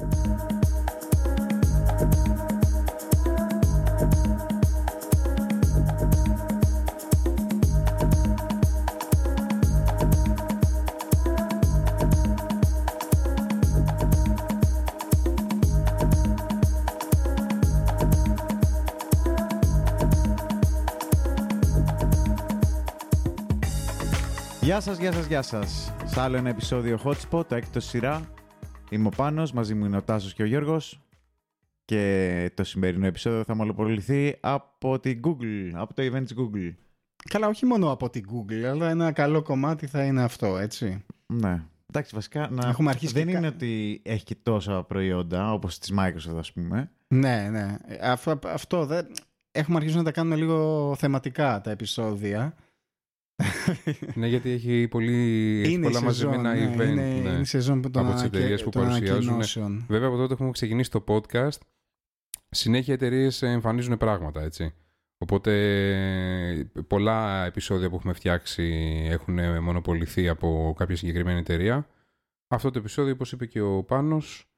Γεια σας. Σε άλλο ένα επεισόδιο Hotspot, το έκτο σειρά. Είμαι ο Πάνος, μαζί μου είναι ο Τάσος και ο Γιώργος. Και το σημερινό επεισόδιο θα μολοπολιθεί από την Google, από το event της Google. Καλά, όχι μόνο από την Google, αλλά ένα καλό κομμάτι θα είναι αυτό, έτσι. Ναι. Εντάξει, βασικά να... Έχουμε αρχίσει δεν είναι ότι έχει και τόσα προϊόντα, όπως της Microsoft, ας πούμε. Ναι, ναι. Αυτό δεν... Έχουμε αρχίσει να τα κάνουμε λίγο θεματικά τα επεισόδια. Ναι, γιατί έχει πολλά μαζεμένα event. Είναι η σεζόν από τις εταιρείες που παρουσιάζουν. Βέβαια, από τότε που έχουμε ξεκινήσει το podcast, συνέχεια οι εταιρείες εμφανίζουν πράγματα, έτσι. Οπότε, πολλά επεισόδια που έχουμε φτιάξει έχουν μονοποληθεί από κάποια συγκεκριμένη εταιρεία. Αυτό το επεισόδιο, όπως είπε και ο Πάνος,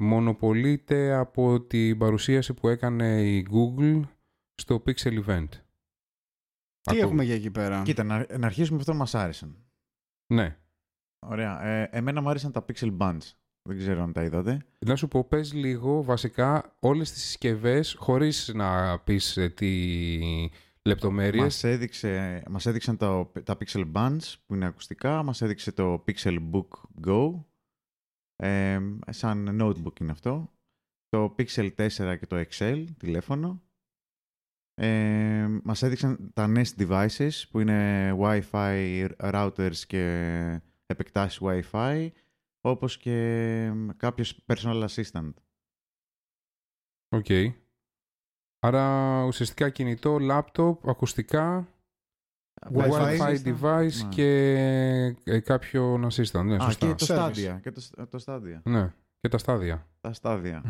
μονοπολείται από την παρουσίαση που έκανε η Google στο Pixel Event. Τι έχουμε για εκεί πέρα? Κοίτα, να αρχίσουμε με αυτό που μας άρεσαν. Ναι. Ωραία. Εμένα μου άρεσαν τα Pixel Buds. Δεν ξέρω αν τα είδατε. Να σου πω, πες λίγο βασικά όλες τις συσκευές, χωρίς να πεις τι λεπτομέρειες. Μας έδειξαν τα Pixel Buds που είναι ακουστικά. Μας έδειξε το Pixel Book Go. Σαν notebook είναι αυτό. Το Pixel 4 και το XL, τηλέφωνο. Μας έδειξαν τα Nest devices που είναι Wi-Fi routers και επεκτάσεις Wi-Fi, όπως και κάποιος personal assistant. Οκ. Okay. Άρα ουσιαστικά κινητό, laptop, ακουστικά, Wi-Fi device και κάποιον assistant. Ναι, σωστά. Και το Stadia. Ναι, και τα Stadia.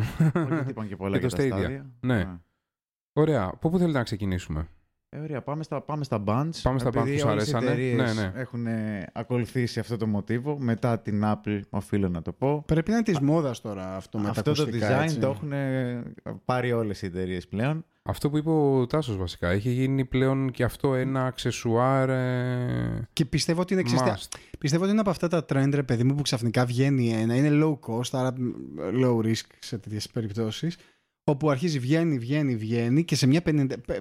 Όχι, είπαν και πολλά για τα Stadia. Ναι. Ωραία. Από πού θέλετε να ξεκινήσουμε? Ωραία. Πάμε στα Bands. Πάμε στα Bands που σου αρέσανε. Ναι. Έχουν ακολουθήσει αυτό το μοτίβο. Μετά την Apple, οφείλω να το πω. Πρέπει να είναι της μόδας τώρα αυτό με τα ακουστικά. Αυτό το design, έτσι, το έχουν πάρει όλες οι εταιρείες πλέον. Αυτό που είπε ο Τάσος βασικά. Έχει γίνει πλέον και αυτό ένα αξεσουάρ. Και πιστεύω ότι είναι Πιστεύω ότι είναι από αυτά τα trend, ρε παιδί μου, που ξαφνικά βγαίνει ένα. Είναι low cost, άρα low risk σε τέτοιες περιπτώσεις. Όπου αρχίζει βγαίνει και σε μια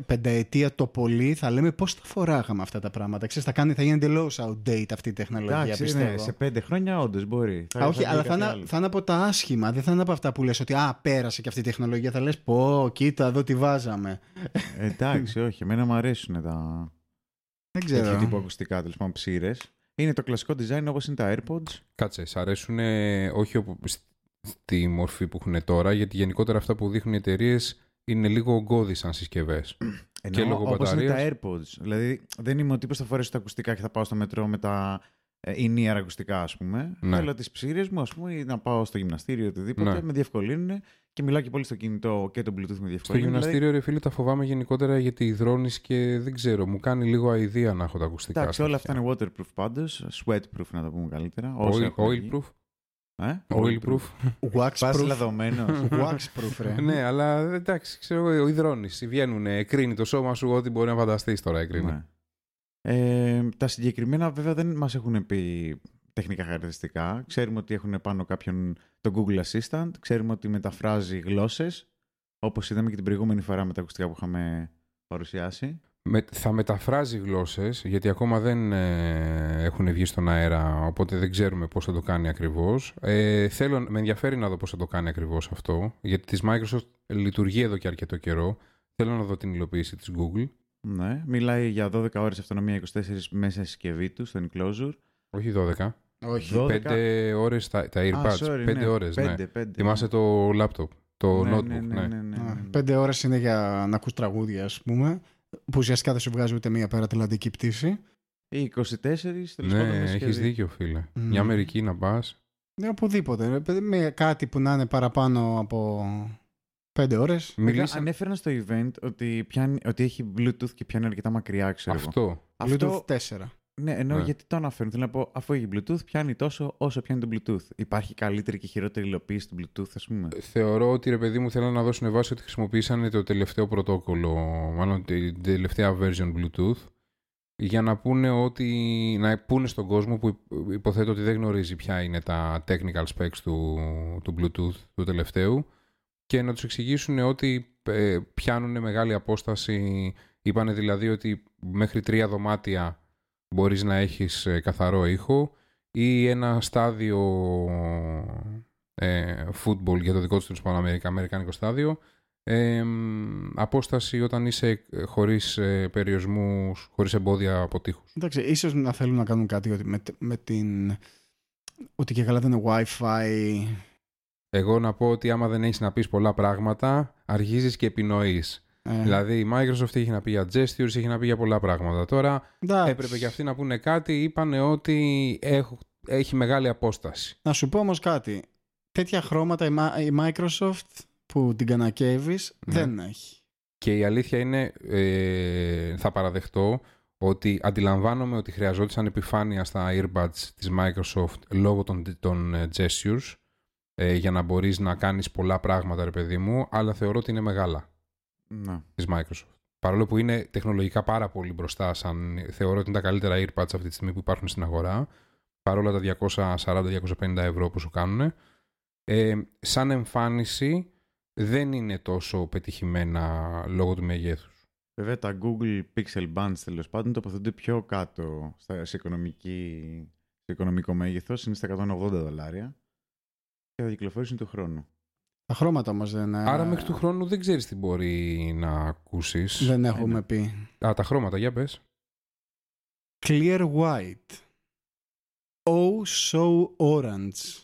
πενταετία το πολύ θα λέμε πώς τα φοράγαμε αυτά τα πράγματα. Ξέρεις, θα γίνει εντελώς outdate αυτή η τεχνολογία. Εντάξει, πιστεύω. Ναι, σε 5 χρόνια όντως μπορεί. Όχι, αλλά θα είναι από τα άσχημα, δεν θα είναι από αυτά που λες ότι πέρασε και αυτή η τεχνολογία. Θα λες πω, κοίτα εδώ τι βάζαμε. Εντάξει, όχι, εμένα μου αρέσουν τα. Δεν ξέρω. Έχει τύπου ακουστικά, τέλος πάντων, ψήρες. Είναι το κλασικό design όπως είναι τα AirPods. Κάτσε, σ' αρέσουν όχι τη μορφή που έχουν τώρα, γιατί γενικότερα αυτά που δείχνουν οι εταιρείες είναι λίγο ογκώδεις σαν συσκευές. Και λόγω όπως μπαταρίας. Είναι τα AirPods. Δηλαδή, δεν είμαι ο τύπος θα φορέσω τα ακουστικά και θα πάω στο μετρό με τα in-ear ακουστικά, ας πούμε. Ναι. Θέλω τις ψήρες μου, ας πούμε, ή να πάω στο γυμναστήριο ή οτιδήποτε. Ναι. Με διευκολύνουν και μιλάω και πολύ στο κινητό και το Bluetooth με διευκολύνουν. Στο γυμναστήριο, δηλαδή... ρε φίλε, τα φοβάμαι γενικότερα γιατί υδρώνεις και δεν ξέρω, μου κάνει λίγο αηδία να έχω τα ακουστικά. Εντάξει, όλα αυτά είναι waterproof πάντως, sweatproof να το πούμε καλύτερα. Oilproof. Oilproof. Waxproof, ρε. Ναι, αλλά εντάξει, ξέρω εγώ, υδρώνεις, βγαίνουν, κρίνει το σώμα σου ό,τι μπορεί να φανταστείς τώρα, κρίνει. Τα συγκεκριμένα βέβαια δεν μας έχουν πει τεχνικά χαρακτηριστικά. Ξέρουμε ότι έχουν πάνω κάποιον τον Google Assistant, ξέρουμε ότι μεταφράζει γλώσσες, όπως είδαμε και την προηγούμενη φορά με τα ακουστικά που είχαμε παρουσιάσει. Θα μεταφράζει γλώσσες, γιατί ακόμα δεν έχουν βγει στον αέρα, οπότε δεν ξέρουμε πώς θα το κάνει ακριβώς. Με ενδιαφέρει να δω πώς θα το κάνει ακριβώς αυτό, γιατί της Microsoft λειτουργεί εδώ και αρκετό καιρό. Θέλω να δω την υλοποίηση της Google. Ναι, μιλάει για 12 ώρες αυτονομία, 24 μέσα συσκευή του, στον enclosure. Όχι 12. Όχι 12. 5 ώρες τα earbuds. 5 ώρες, ναι. Θυμάσαι το laptop, το notebook. Ναι. 5 ώρες είναι για να ακούς τραγούδια, ας πούμε. Που ουσιαστικά δεν σου βγάζει ούτε μία πέρα τηλαντική πτήση. 24, τελικά. Ναι, έχεις δίκιο, φίλε. Μια Αμερική να πας. Ναι, οπουδήποτε. Με κάτι που να είναι παραπάνω από 5 ώρες. Ανέφεραν στο event ότι έχει Bluetooth και πιάνει αρκετά μακριά, ξέρω. Αυτό. Bluetooth 4. Ναι, εννοώ γιατί το αναφέρουν. Θέλω να πω, αφού έχει Bluetooth, πιάνει τόσο όσο πιάνει το Bluetooth. Υπάρχει καλύτερη και χειρότερη υλοποίηση του Bluetooth, ας πούμε. Θεωρώ ότι ρε παιδί μου θέλουν να δώσουν βάση ότι χρησιμοποίησαν το τελευταίο πρωτόκολλο, μάλλον την τελευταία version Bluetooth, για να πούνε ότι. Να πούνε στον κόσμο που υποθέτω ότι δεν γνωρίζει ποια είναι τα technical specs του Bluetooth του τελευταίου και να τους εξηγήσουν ότι πιάνουν μεγάλη απόσταση. Είπανε δηλαδή ότι μέχρι 3 δωμάτια. Μπορείς να έχεις καθαρό ήχο ή ένα στάδιο football για το δικό τους παναμερικάνικο στάδιο. Απόσταση όταν είσαι χωρίς περιορισμούς, χωρίς εμπόδια από τείχους. Εντάξει, ίσως να θέλουν να κάνουν κάτι ότι με την... ότι και καλά δεν είναι Wi-Fi. Εγώ να πω ότι άμα δεν έχεις να πεις πολλά πράγματα, αργίζεις και επινοείς. Δηλαδή η Microsoft είχε να πει για gestures, είχε να πει για πολλά πράγματα. Τώρα έπρεπε και αυτοί να πούνε κάτι, είπανε ότι έχει μεγάλη απόσταση. Να σου πω όμως κάτι. Τέτοια χρώματα η Microsoft που την κανακεύεις δεν έχει. Και η αλήθεια είναι, θα παραδεχτώ, ότι αντιλαμβάνομαι ότι χρειαζόντουσαν επιφάνεια στα earbuds της Microsoft λόγω των gestures για να μπορείς να κάνεις πολλά πράγματα, ρε παιδί μου, αλλά θεωρώ ότι είναι μεγάλα. Να. Της Microsoft. Παρόλο που είναι τεχνολογικά πάρα πολύ μπροστά, σαν θεωρώ ότι είναι τα καλύτερα earpads αυτή τη στιγμή που υπάρχουν στην αγορά, παρόλα τα 240-250 ευρώ που σου κάνουν, σαν εμφάνιση δεν είναι τόσο πετυχημένα λόγω του μεγέθους. Βέβαια τα Google Pixel Buds τέλος πάντων τοποθετούνται πιο κάτω σε οικονομικό μέγεθος, είναι στα $180 και θα κυκλοφορήσουν του χρόνου. Τα χρώματα όμως δεν... Άρα μέχρι του χρόνου δεν ξέρεις τι μπορεί να ακούσεις. Δεν έχουμε πει. Α, τα χρώματα, για πες. Clear white. Oh, so orange.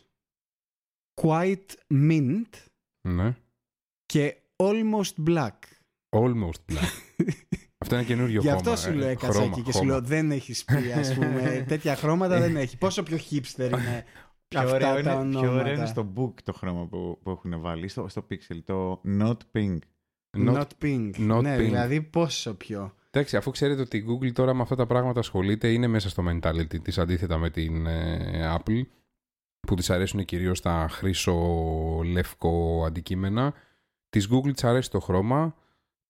Quite mint. Ναι. Και almost black. Almost black. Αυτό είναι καινούριο χρώμα. Γι' αυτό σου λέω έκατσα εκεί και σου λέω δεν έχεις πει, ας πούμε. Τέτοια χρώματα δεν έχει. Πόσο πιο hipster είναι... Πιο ωραίο είναι στο book το χρώμα που έχουν βάλει, στο pixel, το not pink. Not pink. Ναι, δηλαδή πόσο πιο. Εντάξει, αφού ξέρετε ότι η Google τώρα με αυτά τα πράγματα ασχολείται, είναι μέσα στο mentality της αντίθετα με την Apple, που της αρέσουν κυρίως τα χρύσο-λευκό αντικείμενα. Της Google της αρέσει το χρώμα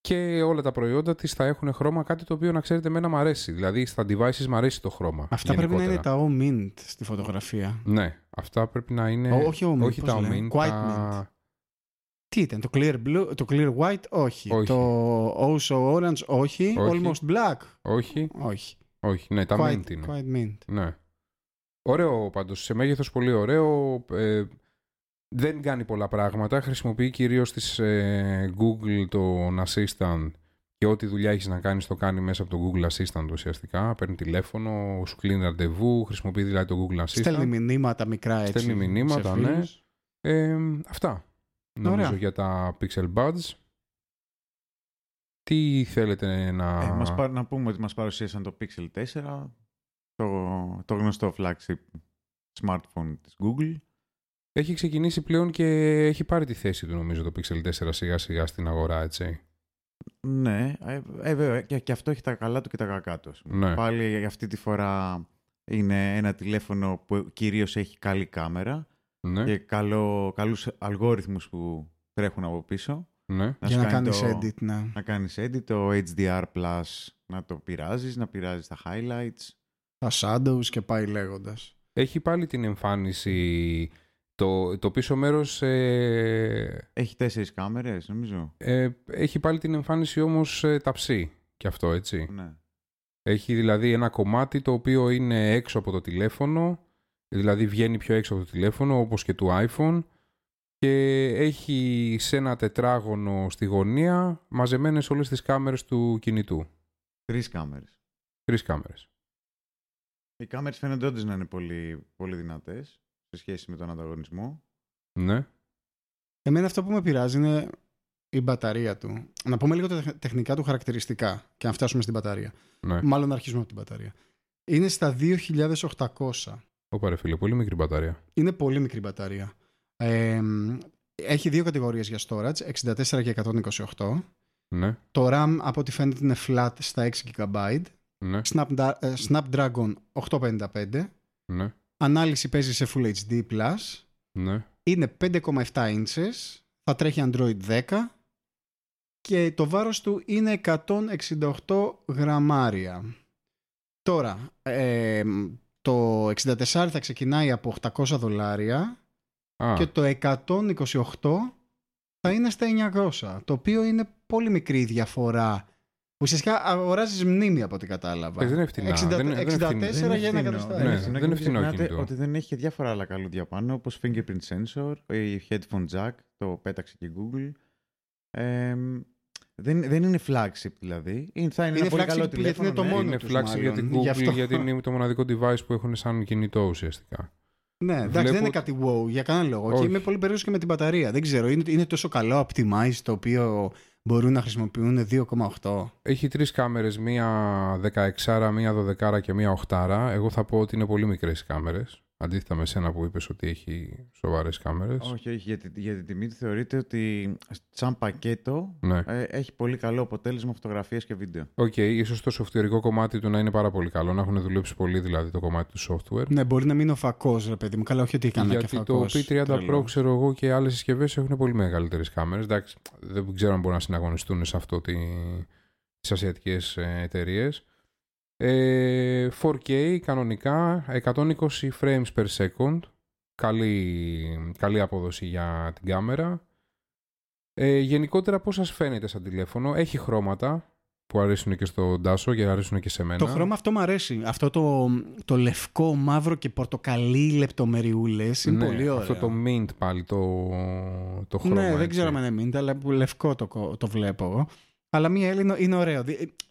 και όλα τα προϊόντα της θα έχουν χρώμα, κάτι το οποίο να ξέρετε εμένα μου αρέσει. Δηλαδή στα devices μου αρέσει το χρώμα. Αυτά γενικότερα. Πρέπει να είναι τα O-Mint στη φωτογραφία. Ναι, αυτά πρέπει να είναι. Όχι τα O-Mint. White mint. Τι ήταν, το clear blue, το clear white, όχι. Το also orange, όχι. Almost black, όχι. Ναι, τα mint είναι. White mint. Ναι. Ωραίο πάντως, σε μέγεθος πολύ ωραίο. Δεν κάνει πολλά πράγματα, χρησιμοποιεί κυρίως της Google τον Assistant και ό,τι δουλειά έχεις να κάνεις το κάνει μέσα από τον Google Assistant ουσιαστικά. Παίρνει τηλέφωνο, σου κλείνει ραντεβού, χρησιμοποιεί δηλαδή τον Google Assistant. Στέλνει μηνύματα μικρά έτσι. Στέλνει μηνύματα, ναι. Αυτά νομίζω για τα Pixel Buds. Τι θέλετε να... να πούμε ότι μας παρουσίασαν το Pixel 4, το γνωστό flagship smartphone της Google. Έχει ξεκινήσει πλέον και έχει πάρει τη θέση του νομίζω το Pixel 4 σιγά σιγά στην αγορά, έτσι. Ναι, βέβαια και αυτό έχει τα καλά του και τα κακά του. Ναι. Πάλι αυτή τη φορά είναι ένα τηλέφωνο που κυρίως έχει καλή κάμερα και καλούς αλγόριθμους που τρέχουν από πίσω. Ναι. Για να κάνεις edit. Ναι. Να κάνεις edit, το HDR+, να το πειράζεις, να πειράζεις τα highlights. Τα shadows και πάει λέγοντας. Έχει πάλι την εμφάνιση... Το πίσω μέρος... Έχει 4 κάμερες, νομίζω. Έχει πάλι την εμφάνιση όμως ταψί και αυτό, έτσι. Ναι. Έχει δηλαδή ένα κομμάτι το οποίο είναι έξω από το τηλέφωνο, δηλαδή βγαίνει πιο έξω από το τηλέφωνο, όπως και του iPhone, και έχει σε ένα τετράγωνο στη γωνία μαζεμένες όλες τις κάμερες του κινητού. 3 κάμερες. 3 κάμερες. Οι κάμερες φαίνονται όντως να είναι πολύ, πολύ δυνατές. Σε σχέση με τον ανταγωνισμό. Ναι. Εμένα αυτό που με πειράζει είναι η μπαταρία του. Να πούμε λίγο τα τεχνικά του χαρακτηριστικά και να φτάσουμε στην μπαταρία. Ναι. Μάλλον να αρχίσουμε από την μπαταρία. Είναι στα 2.800. Ωπα ρε φίλε, πολύ μικρή μπαταρία. Είναι πολύ μικρή μπαταρία. Έχει 2 κατηγορίες για storage, 64 και 128. Ναι. Το RAM από ό,τι φαίνεται είναι flat στα 6 GB. ναι. Snapdragon 855, ναι. Ανάλυση παίζει σε Full HD+, ναι. Είναι 5,7 inches, θα τρέχει Android 10 και το βάρος του είναι 168 γραμμάρια. Τώρα, το 64 θα ξεκινάει από $800 και το 128 θα είναι στα $900, το οποίο είναι πολύ μικρή διαφορά. Ουσιαστικά αγοράζεις μνήμη από ό,τι κατάλαβα. Δεν είναι φτηνά. 64 για ένα εκατοστάρι. Δεν είναι φτηνό κινητό. Ότι δεν έχει και διάφορα άλλα καλούδια πάνω, όπως fingerprint sensor, headphone jack, το πέταξε και Google. Δεν είναι flagship δηλαδή. Θα είναι πολύ καλό τηλέφωνο. Είναι, ναι. Είναι flagship για την Google, γιατί είναι το μοναδικό device που έχουν σαν κινητό ουσιαστικά. Ναι, εντάξει, δεν είναι κάτι wow για κανένα λόγο. Όχι. Και είμαι πολύ περίεργος και με την μπαταρία. Δεν ξέρω, είναι τόσο καλό optimize το οποίο μπορούν να χρησιμοποιούν 2,8. Έχει τρεις κάμερες, μία 16, μία 12 και μία 8. Εγώ θα πω ότι είναι πολύ μικρές οι κάμερες. Αντίθετα με σένα που είπες ότι έχει σοβαρές κάμερες. Όχι, όχι, για την τιμή θεωρείται ότι σαν πακέτο, ναι, έχει πολύ καλό αποτέλεσμα φωτογραφίες και βίντεο. Οκ, ίσως το σοφτουερικό κομμάτι του να είναι πάρα πολύ καλό, να έχουν δουλέψει πολύ δηλαδή το κομμάτι του software. Ναι, μπορεί να μην είναι ο φακός, ρε παιδί μου, καλά, όχι ότι έκανε και φακός. Γιατί το P30 Pro, ξέρω εγώ, και άλλες συσκευές έχουν πολύ μεγαλύτερες κάμερες. Εντάξει, δεν ξέρω αν μπορούν να συναγωνιστούν σε αυτό τις ασιατικές εταιρείες. 4K κανονικά, 120 frames per second, καλή απόδοση για την κάμερα. Γενικότερα πώς σας φαίνεται σαν τηλέφωνο? Έχει χρώματα που αρέσουν και στον Τάσο και αρέσουν και σε μένα. Το χρώμα αυτό μου αρέσει. Αυτό το λευκό, μαύρο και πορτοκαλί λεπτομεριούλες είναι, ναι, πολύ ωραίο. Αυτό το mint πάλι το χρώμα. Ναι, δεν ξέρω αν είναι mint, αλλά λευκό το βλέπω. Αλλά μία Έλληνο είναι ωραίο,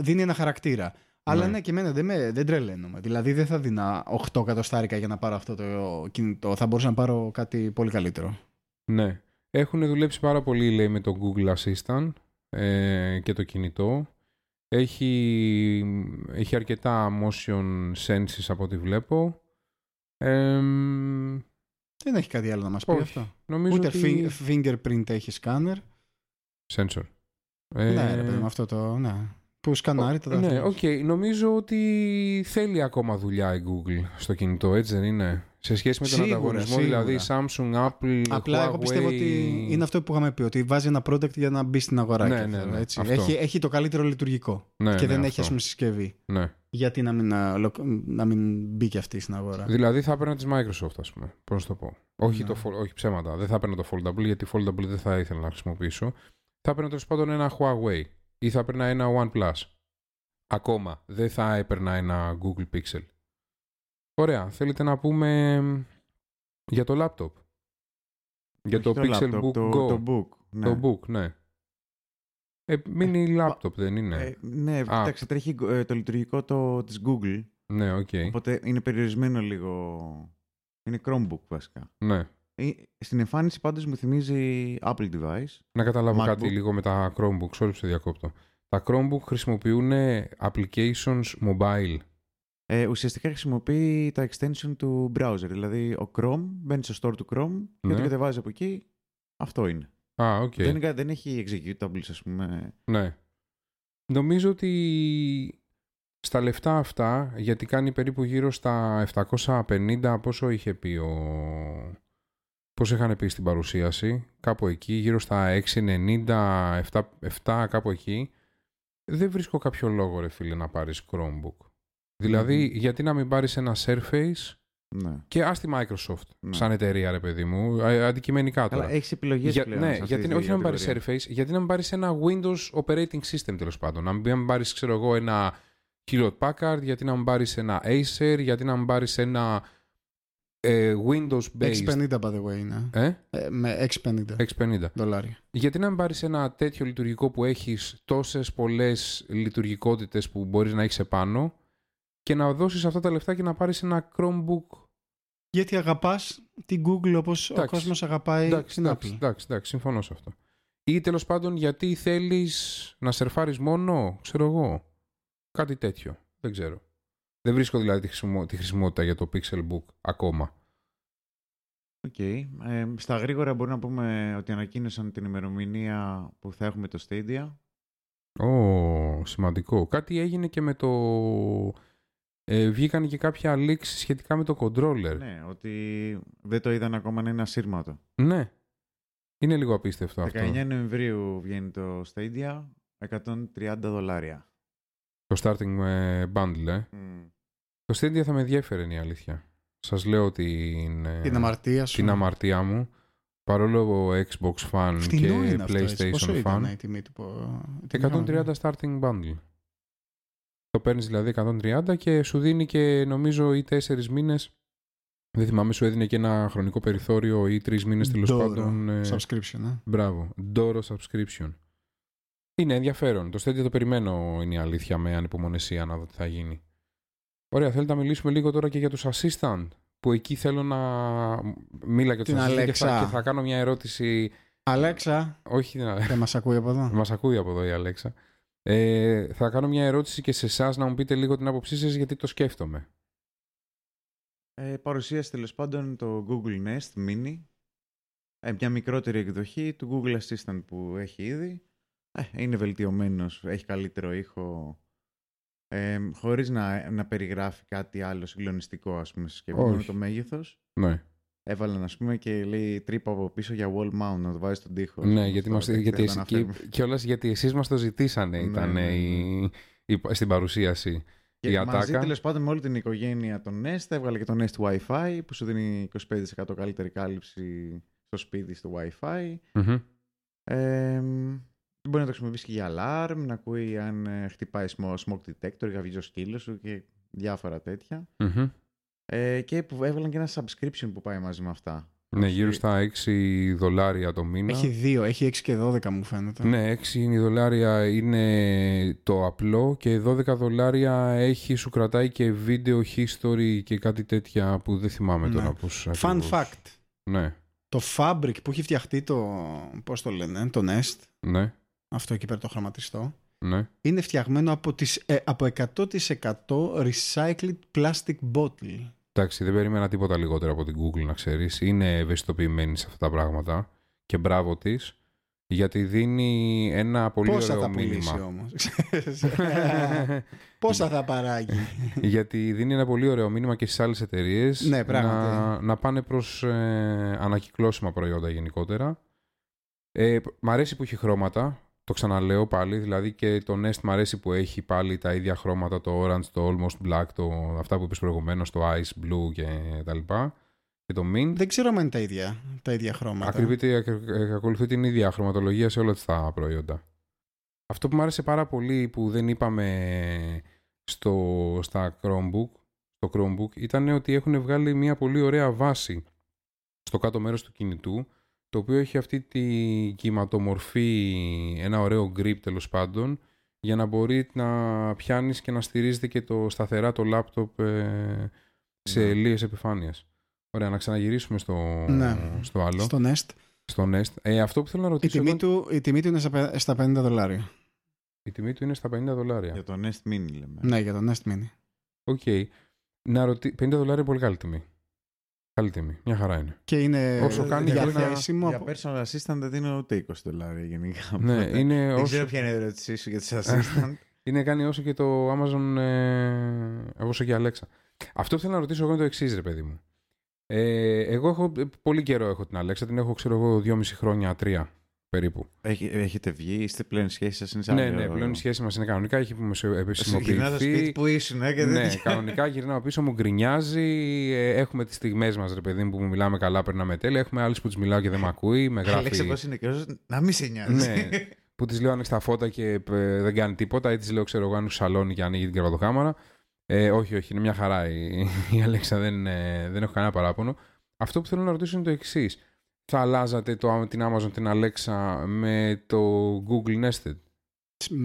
δίνει ένα χαρακτήρα. Αλλά ναι, και εμένα δεν τρελαίνομαι. Δηλαδή δεν θα δίνα 8 κατοστάρικα για να πάρω αυτό το κινητό. Θα μπορούσα να πάρω κάτι πολύ καλύτερο. Ναι. Έχουν δουλέψει πάρα πολύ, λέει, με το Google Assistant και το κινητό. Έχει αρκετά motion senses από ό,τι βλέπω. Δεν έχει κάτι άλλο να μας πει αυτό. Ούτε ότι... fingerprint έχει σκάνερ. Sensor. Ναι, ρε παιδί μου, αυτό το... Ναι. Που σκανάρει τα δάχτυλα. Ναι, okay. Νομίζω ότι θέλει ακόμα δουλειά η Google στο κινητό, έτσι δεν είναι? Σε σχέση με τον ανταγωνισμό, δηλαδή Samsung, Apple, απλά Huawei... εγώ πιστεύω ότι είναι αυτό που είχαμε πει, ότι βάζει ένα product για να μπει στην αγορά. Ναι, ναι, ναι, έτσι. Έχει το καλύτερο λειτουργικό, ναι, και δεν έχει ας πούμε συσκευή. Ναι. Γιατί να μην μπει και αυτή στην αγορά. Δηλαδή θα έπαιρνα της Microsoft, ας πούμε, πώς να το πω. Όχι, ναι, όχι ψέματα, δεν θα έπαιρνα το Foldable, γιατί Foldable δεν θα ήθελα να χρησιμοποιήσω. Θα έπαιρνα τέλος πάντων ένα Huawei. Ή θα έπαιρνα ένα OnePlus. Ακόμα. Δεν θα έπαιρνα ένα Google Pixel. Ωραία. Θέλετε να πούμε για το laptop? Για το Pixel Book Go. Το Book. Ναι. Το Book, ναι. Mini laptop δεν είναι? Ναι, εντάξει, τρέχει το λειτουργικό της Google. Ναι, οκ. Okay. Οπότε είναι περιορισμένο λίγο. Είναι Chromebook βασικά. Ναι. Στην εμφάνιση πάντως μου θυμίζει Apple device. Να καταλάβω MacBook. Κάτι λίγο με τα Chromebook. Sorry, σε διακόπτω. Τα Chromebook χρησιμοποιούν applications mobile. Ουσιαστικά χρησιμοποιεί τα extension του browser. Δηλαδή ο Chrome μπαίνει στο store του Chrome, ναι, και το κατεβάζει από εκεί. Αυτό είναι. Okay. Δεν έχει executables, ας πούμε. Ναι. Νομίζω ότι στα λεφτά αυτά, γιατί κάνει περίπου γύρω στα 750, πόσο είχε πει πώς είχαν πει στην παρουσίαση, κάπου εκεί, γύρω στα 6,90, 7, κάπου εκεί, δεν βρίσκω κάποιο λόγο, ρε φίλε, να πάρεις Chromebook. Δηλαδή, γιατί να μην πάρεις ένα Surface, ναι, και ας τη Microsoft, ναι, σαν εταιρεία, ρε παιδί μου, αντικειμενικά τώρα. Αλλά έχεις επιλογές πλέον. Ναι, γιατί όχι να μην πάρεις Surface, γιατί να μην πάρεις ένα Windows Operating System, τέλος πάντων. Να μην πάρεις, ξέρω εγώ, ένα Hewlett Packard, γιατί να μην πάρεις ένα Acer, γιατί να μην πάρεις ένα... Windows-based. $6.50 by the way, ναι. Με $6.50 δολάρια. Γιατί να μην πάρεις ένα τέτοιο λειτουργικό που έχεις τόσες πολλές λειτουργικότητες που μπορείς να έχεις επάνω και να δώσεις αυτά τα λεφτά και να πάρεις ένα Chromebook? Γιατί αγαπάς την Google όπως ο κόσμος αγαπάει την Apple. Εντάξει, συμφωνώ σε αυτό. Ή τέλος πάντων γιατί θέλεις να σερφάρεις μόνο, ξέρω εγώ, κάτι τέτοιο, δεν ξέρω. Δεν βρίσκω δηλαδή τη χρησιμότητα για το Pixel Book ακόμα. Οκ. Στα γρήγορα μπορούμε να πούμε ότι ανακοίνωσαν την ημερομηνία που θα έχουμε το Stadia. Σημαντικό. Κάτι έγινε και με το... βγήκαν και κάποια leaks σχετικά με το controller. Ναι, ότι δεν το είδαν ακόμα να είναι ασύρματο. Ναι. Είναι λίγο απίστευτο 19 αυτό. 19 Νοεμβρίου βγαίνει το Stadia, $130. Το starting bundle, Το Stadia θα με ενδιέφερε, είναι η αλήθεια. Σας λέω την αμαρτία μου. Παρόλο Xbox fan και PlayStation fan. $130 starting bundle. Το παίρνεις δηλαδή $130 και σου δίνει και νομίζω ή 4 μήνες. Δεν θυμάμαι, σου έδινε και ένα χρονικό περιθώριο ή 3 μήνες τέλος πάντων. Subscription. Μπράβο. Ντόρο subscription. Είναι ενδιαφέρον. Το Stadia το περιμένω, είναι η αλήθεια, με ανυπομονησία να δω τι θα γίνει. Ωραία, θέλετε να μιλήσουμε λίγο τώρα και για τους assistant, που εκεί θέλω να μίλα για τους assistant και θα κάνω μια ερώτηση. Αλέξα. Όχι την Αλέξα. Δεν μας ακούει από εδώ. Μας ακούει από εδώ η Αλέξα. Θα κάνω μια ερώτηση και σε εσάς να μου πείτε λίγο την άποψή σας, γιατί το σκέφτομαι. Παρουσίασε τέλος πάντων το Google Nest Mini, μια μικρότερη εκδοχή του Google Assistant που έχει ήδη. Είναι βελτιωμένος, έχει καλύτερο ήχο, χωρίς να περιγράφει κάτι άλλο συγκλονιστικό, ας πούμε, συσκευή, το μέγεθος. Ναι. Έβαλαν, ας πούμε, και λέει τρύπα από πίσω για wall mount, να το βάζει στον τοίχο. Ναι, γιατί εσείς μας το ζητήσανε, ήταν στην παρουσίαση. Και η μαζί, τέλος πάντων, με όλη την οικογένεια των Nest, έβγαλε και το Nest Wi-Fi, που σου δίνει 25% καλύτερη κάλυψη στο σπίτι, στο Wi-Fi. Mm-hmm. Μπορεί να το χρησιμοποιήσει και για alarm, να ακούει αν χτυπάει smoke detector, για βγει ο σκύλος σου και διάφορα τέτοια. Mm-hmm. Και που έβαλαν και ένα subscription που πάει μαζί με αυτά. Ναι, γύρω στα $6 το μήνα. Έχει δύο, έχει 6 και 12 μου φαίνεται. Ναι, $6 είναι το απλό και $12 έχει, σου κρατάει και video history και κάτι τέτοια που δεν θυμάμαι τώρα πώς. Fun fact. Ναι. Το fabric που έχει φτιαχτεί το Nest. Ναι. Αυτό εκεί πέρα το χρωματιστό. Ναι. Είναι φτιαγμένο από 100% recycled plastic bottle. Εντάξει, δεν περίμενα τίποτα λιγότερο από την Google, να ξέρεις. Είναι ευαισθητοποιημένη σε αυτά τα πράγματα και μπράβο της, γιατί δίνει ένα πολύ ωραίο μήνυμα. Πόσα θα παράγει. Γιατί δίνει ένα πολύ ωραίο μήνυμα και στις άλλες εταιρείες να πάνε προς ανακυκλώσιμα προϊόντα γενικότερα. Μ' αρέσει που έχει χρώματα. Το ξαναλέω πάλι, δηλαδή και το Nest μ' αρέσει που έχει πάλι τα ίδια χρώματα, το Orange, το Almost Black, αυτά που είπες προηγουμένως, το Ice Blue και τα λοιπά, και το Mint. Δεν ξέρω αν είναι τα ίδια χρώματα. Ακολουθεί την ίδια χρωματολογία σε όλα τα προϊόντα. Αυτό που μ' άρεσε πάρα πολύ που δεν είπαμε στο Chromebook ήταν ότι έχουν βγάλει μια πολύ ωραία βάση στο κάτω μέρος του κινητού, το οποίο έχει αυτή τη κυματομορφή, ένα ωραίο grip τέλος πάντων, για να μπορεί να πιάνεις και να στηρίζεται και σταθερά το λάπτοπ σε λίγες επιφάνειες. Ωραία, να ξαναγυρίσουμε στο άλλο. Στο Nest. Αυτό που θέλω να ρωτήσω... Η τιμή του είναι στα $50. Η τιμή του είναι στα $50. Για το Nest Mini λέμε. Ναι, για το Nest Mini. Οκ. $50 είναι πολύ καλή τιμή. Καλή τιμή. Μια χαρά είναι. Και είναι όσο κάνει για personal assistant δεν είναι ούτε $20 γενικά. Ναι, είναι δεν ξέρω ποια είναι η ερώτησή σου για τις assistant. Είναι κάνει όσο και το Amazon, όσο και η Alexa. Αυτό που θέλω να ρωτήσω εγώ είναι το εξής, ρε παιδί μου. Εγώ πολύ καιρό έχω την Alexa. Την έχω, ξέρω εγώ, 2,5 χρόνια, 3 περίπου. Έχετε βγει, είστε πλέον σχέση σας είναι σαν άλλο. Ναι, πλέον η σχέση μας είναι κανονικά, έχει επισημοποιηθεί. Γυρνά το σπίτι που ήσουν, ναι, κανονικά γυρνάω πίσω, μου γκρινιάζει. Έχουμε τις στιγμές μας, ρε παιδί μου, που μου μιλάμε καλά, περνάμε τέλεια. Έχουμε άλλες που τις μιλάω και δεν με ακούει, με γράφει. Αλέξα, πώς είναι καιρός να μην σε νοιάζει. Ναι, που τις λέω άνοιξε τα φώτα και δεν κάνει τίποτα, ή τις λέω, ξέρω εγώ, άνοιξε σαλόνι και ανοίγει την κρεβατοκάμαρα. Όχι, είναι μια χαρά η Αλέξα, δεν έχω κανένα παράπονο. Αυτό που θέλω να ρωτήσω είναι το εξής. Θα αλλάζατε την Amazon, την Alexa με το Google Nested?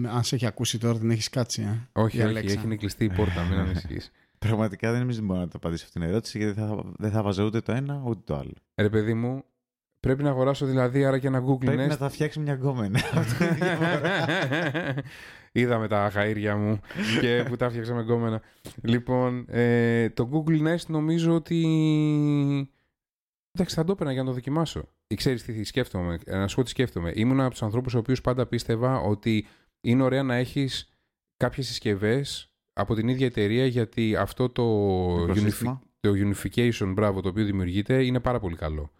Αν σε έχει ακούσει τώρα, την έχεις κάτσει. Όχι, έχει κλειστεί η πόρτα, μην ανησυχείς. Πραγματικά δεν μπορώ να το απαντήσω αυτήν την ερώτηση, γιατί δεν θα βάζω ούτε το ένα ούτε το άλλο. Ρε παιδί μου, πρέπει να αγοράσω δηλαδή άρα και ένα Google Nest. Πρέπει να τα φτιάξω μια γκόμενα. Είδαμε τα χαΐρια μου και που τα φτιάξαμε γκόμενα. Λοιπόν, το Google Nest νομίζω ότι... Εντάξει, θα το έπαιρνα για να το δοκιμάσω. Ξέρεις τι σκέφτομαι, να σου πω τι σκέφτομαι. Ήμουν από τους ανθρώπους ο οποίους πάντα πίστευα ότι είναι ωραία να έχεις κάποιες συσκευές από την ίδια εταιρεία, γιατί αυτό το unification, μπράβο, το οποίο δημιουργείται, είναι πάρα πολύ καλό.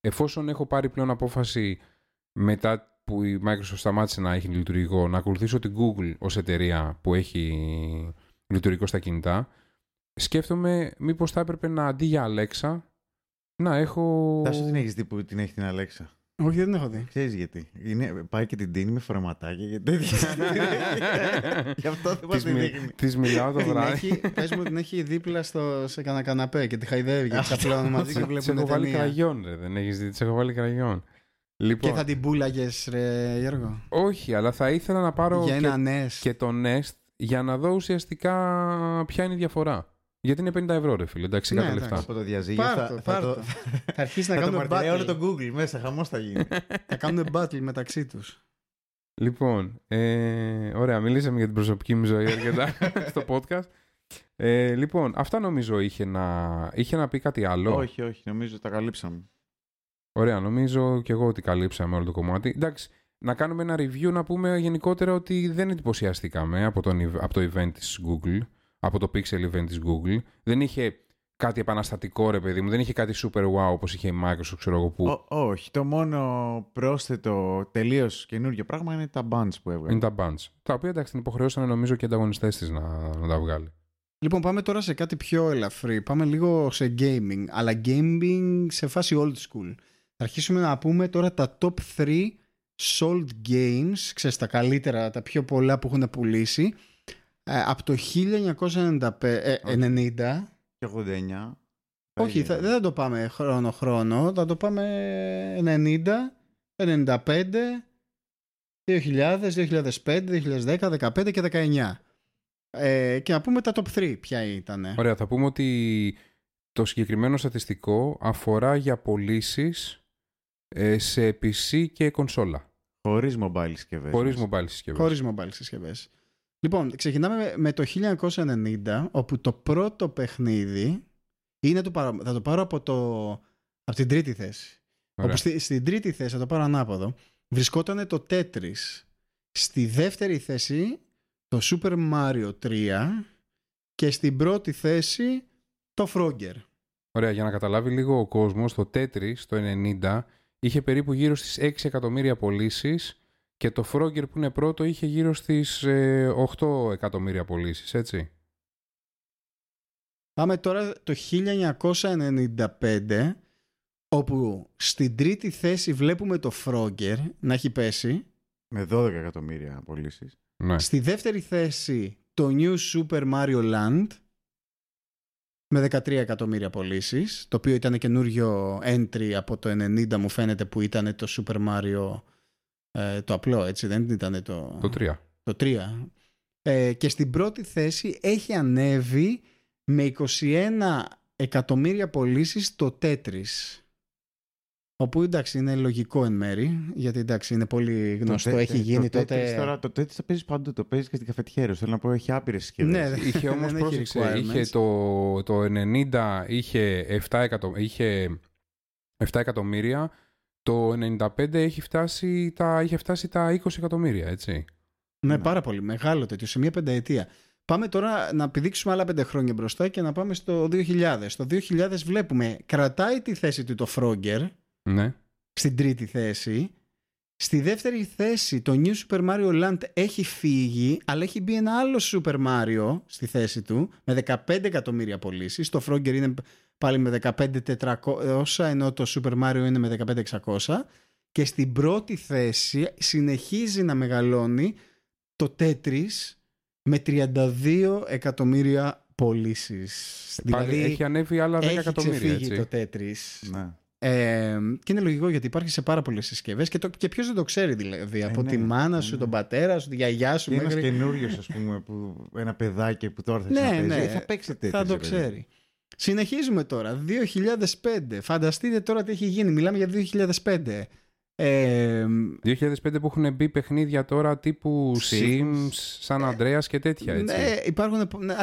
Εφόσον έχω πάρει πλέον απόφαση, μετά που η Microsoft σταμάτησε να έχει λειτουργικό, να ακολουθήσω την Google ως εταιρεία που έχει λειτουργικό στα κινητά, σκέφτομαι μήπως θα έπρεπε να, αντί για Alexa, να έχω... Τάσο, την έχεις δει που την έχει την Alexa? Όχι, δεν την έχω δει. Ξέρεις γιατί? Είναι, πάει και την τίνει με φορεματάκια και τέτοια. Γι' αυτό δεν μας την δείχνει. Της μιλάω το βράδυ. Πες μου, την έχει δίπλα σε κανένα καναπέ και τη χαϊδεύει και ξαπλώνει μαζί και βλέπουν ταινία. Της έχω βάλει κραγιόν, ρε. Δεν έχεις δει? Της έχω βάλει κραγιόν. Λοιπόν, και θα την πούλαγες, ρε Γιώργο? Όχι, αλλά θα ήθελα να πάρω και το Nest για να δω ουσιαστικά ποια είναι η διαφορά. Γιατί είναι 50 ευρώ, ρε φίλε, εντάξει, κάθε λεφτά. Από το διαζύγιο θα αρχίσει να κάνουμε battle. Όλο το Google μέσα, χαμός θα γίνει. Θα κάνουμε battle μεταξύ τους. Λοιπόν, ωραία, μιλήσαμε για την προσωπική μου ζωή αρκετά στο podcast. Λοιπόν, αυτά νομίζω είχε να πει κάτι άλλο. Όχι, νομίζω τα καλύψαμε. Ωραία, νομίζω και εγώ ότι καλύψαμε όλο το κομμάτι. Εντάξει, να κάνουμε ένα review, να πούμε γενικότερα ότι δεν εντυπωσιαστήκαμε από το event της Google, από το Pixel Event της Google. Δεν είχε κάτι επαναστατικό, ρε παιδί μου, δεν είχε κάτι super wow όπως είχε η Microsoft, ξέρω εγώ που. Όχι, το μόνο πρόσθετο τελείως καινούριο πράγμα είναι τα bands που έβγαλε. Είναι τα bands, τα οποία εντάξει την υποχρεώσανε νομίζω και οι ανταγωνιστές της να τα βγάλει. Λοιπόν, πάμε τώρα σε κάτι πιο ελαφρύ, πάμε λίγο σε gaming, αλλά gaming σε φάση old school. Θα αρχίσουμε να πούμε τώρα τα top 3 sold games, ξέρεις, τα καλύτερα, τα πιο πολλά που έχουν πουλήσει από το 1990. Όχι. 89. Όχι, δεν θα το πάμε χρόνο-χρόνο. Θα το πάμε 90, 95, 2000, 2005, 2010, 15 και 19. Και να πούμε τα top 3 ποια ήτανε. Ωραία, θα πούμε ότι το συγκεκριμένο στατιστικό αφορά για πωλήσεις σε PC και κονσόλα. Χωρίς mobile συσκευές. Χωρίς mobile συσκευές. Λοιπόν, ξεκινάμε με το 1990, όπου το πρώτο παιχνίδι είναι θα το πάρω από την τρίτη θέση. Όπου στην τρίτη θέση, θα το πάρω ανάποδο, βρισκόταν το Tetris. Στη δεύτερη θέση το Super Mario 3 και στην πρώτη θέση το Frogger. Ωραία, για να καταλάβει λίγο ο κόσμος, το Tetris το 90 είχε περίπου γύρω στις 6 εκατομμύρια πωλήσεις. Και το Frogger που είναι πρώτο είχε γύρω στις 8 εκατομμύρια πωλήσεις, έτσι. Πάμε τώρα το 1995, όπου στην τρίτη θέση βλέπουμε το Frogger να έχει πέσει. Με 12 εκατομμύρια πωλήσεις. Ναι. Στη δεύτερη θέση το New Super Mario Land με 13 εκατομμύρια πωλήσεις, το οποίο ήταν καινούριο entry από το 90 μου φαίνεται, που ήταν το Super Mario... το απλό, έτσι, δεν ήταν το 3. Και στην πρώτη θέση έχει ανέβει με 21 εκατομμύρια πωλήσεις το Tetris, όπου εντάξει είναι λογικό εν μέρη, γιατί εντάξει είναι πολύ γνωστό, έχει γίνει τότε. Τώρα, το Tetris το παίζεις παντού, το παίζεις και στην καφετιέρα, θέλω να πω, έχει άπειρες συσκευές. Ναι, είχε όμως πρόσεξε, είχε το 90 είχε 7 εκατομμύρια. Το 95 είχε φτάσει τα 20 εκατομμύρια, έτσι. Ναι, πάρα πολύ μεγάλο τέτοιο, σε μια πενταετία. Πάμε τώρα να πηδήξουμε άλλα 5 χρόνια μπροστά και να πάμε στο 2000. Το 2000 βλέπουμε, κρατάει τη θέση του το Frogger, ναι, στην τρίτη θέση. Στη δεύτερη θέση το New Super Mario Land έχει φύγει, αλλά έχει μπει ένα άλλο Super Mario στη θέση του, με 15 εκατομμύρια πωλήσεις. Το Frogger είναι πάλι με 15.400, ενώ το Super Mario είναι με 15.600. Και στην πρώτη θέση συνεχίζει να μεγαλώνει το Tetris με 32 εκατομμύρια πωλήσεις. Δηλαδή έχει ανέβει άλλα 10 εκατομμύρια, έτσι. Έχει ξεφύγει το Tetris. Ναι. Και είναι λογικό, γιατί υπάρχει σε πάρα πολλές συσκευές και ποιος δεν το ξέρει, δηλαδή από τη μάνα σου, τον πατέρα σου, τη γιαγιά σου. Ένας καινούριος, ας πούμε, ένα παιδάκι που τώρα θα παίζει, θα παίξει τέτοιο. Θα το ξέρει. Συνεχίζουμε τώρα, 2005. Φανταστείτε τώρα τι έχει γίνει. Μιλάμε για 2005. 2005 που έχουν μπει παιχνίδια τώρα τύπου Sims, San Andreas και τέτοια, έτσι. Ναι,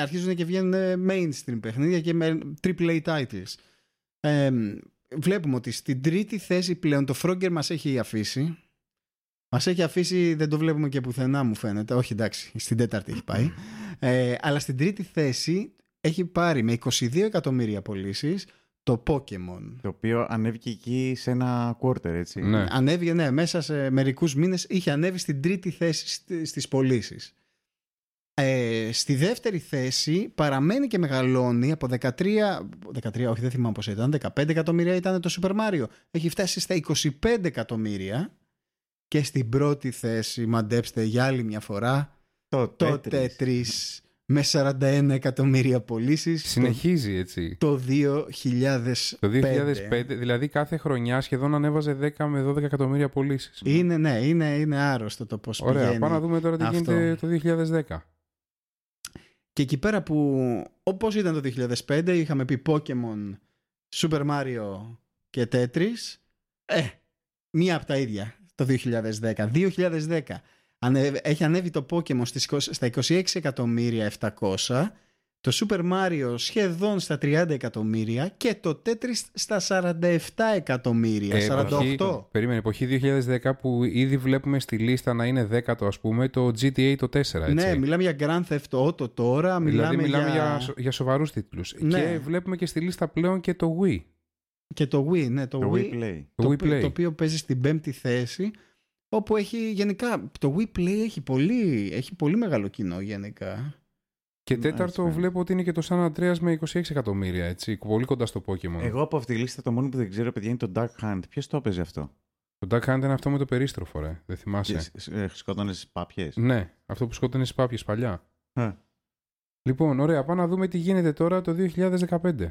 αρχίζουν και βγαίνουν mainstream παιχνίδια και με AAA titles. Βλέπουμε ότι στην τρίτη θέση πλέον το Frogger μας έχει αφήσει. Μας έχει αφήσει, δεν το βλέπουμε και πουθενά μου φαίνεται. Όχι, εντάξει, στην τέταρτη έχει πάει. Αλλά στην τρίτη θέση έχει πάρει με 22 εκατομμύρια πωλήσεις το Pokémon. Το οποίο ανέβηκε εκεί σε ένα quarter, έτσι. Ναι. Ανέβηκε, ναι, μέσα σε μερικούς μήνες είχε ανέβει στην τρίτη θέση στις πωλήσεις. Στη δεύτερη θέση παραμένει και μεγαλώνει από 13, όχι δεν θυμάμαι πόσο ήταν, 15 εκατομμύρια ήταν το Super Mario. Έχει φτάσει στα 25 εκατομμύρια. Και στην πρώτη θέση, μαντέψτε για άλλη μια φορά, το Tetris με 41 εκατομμύρια πωλήσεις. Συνεχίζει έτσι. Το 2005, δηλαδή κάθε χρονιά σχεδόν ανέβαζε 10 με 12 εκατομμύρια πωλήσεις. Είναι, ναι, είναι άρρωστο το πώς πηγαίνει. Ωραία, πάμε να δούμε τώρα τι γίνεται το 2010. Και εκεί πέρα που, όπως ήταν το 2005, είχαμε πει Pokémon, Super Mario και Tetris. Μία από τα ίδια. Το 2010 έχει ανέβει το Pokémon στα 26.700.000, το Super Mario σχεδόν στα 30 εκατομμύρια και το Tetris στα 47 εκατομμύρια, 48. Περίμενε, εποχή 2010 που ήδη βλέπουμε στη λίστα να είναι 10ο ας πούμε το GTA το 4, έτσι. Ναι, μιλάμε για Grand Theft Auto τώρα, μιλάμε για σοβαρούς τίτλους, ναι. Και βλέπουμε και στη λίστα πλέον και το Wii. Και το Wii, ναι, το Wii Play. Το οποίο παίζει στην πέμπτη θέση, όπου έχει γενικά, το Wii Play έχει πολύ μεγάλο κοινό γενικά. Και τέταρτο βλέπω ότι είναι και το San Andreas με 26 εκατομμύρια, έτσι, πολύ κοντά στο Pokemon. Εγώ από αυτή τη λίστα το μόνο που δεν ξέρω, παιδιά, είναι το Duck Hunt. Ποιος το έπαιζε αυτό? Το Duck Hunt είναι αυτό με το περίστροφο, ρε, δεν θυμάσαι? Σκότωνες πάπιες. Ναι, αυτό που σκότωνες πάπιες παλιά. Λοιπόν, ωραία, πάμε να δούμε τι γίνεται τώρα το 2015.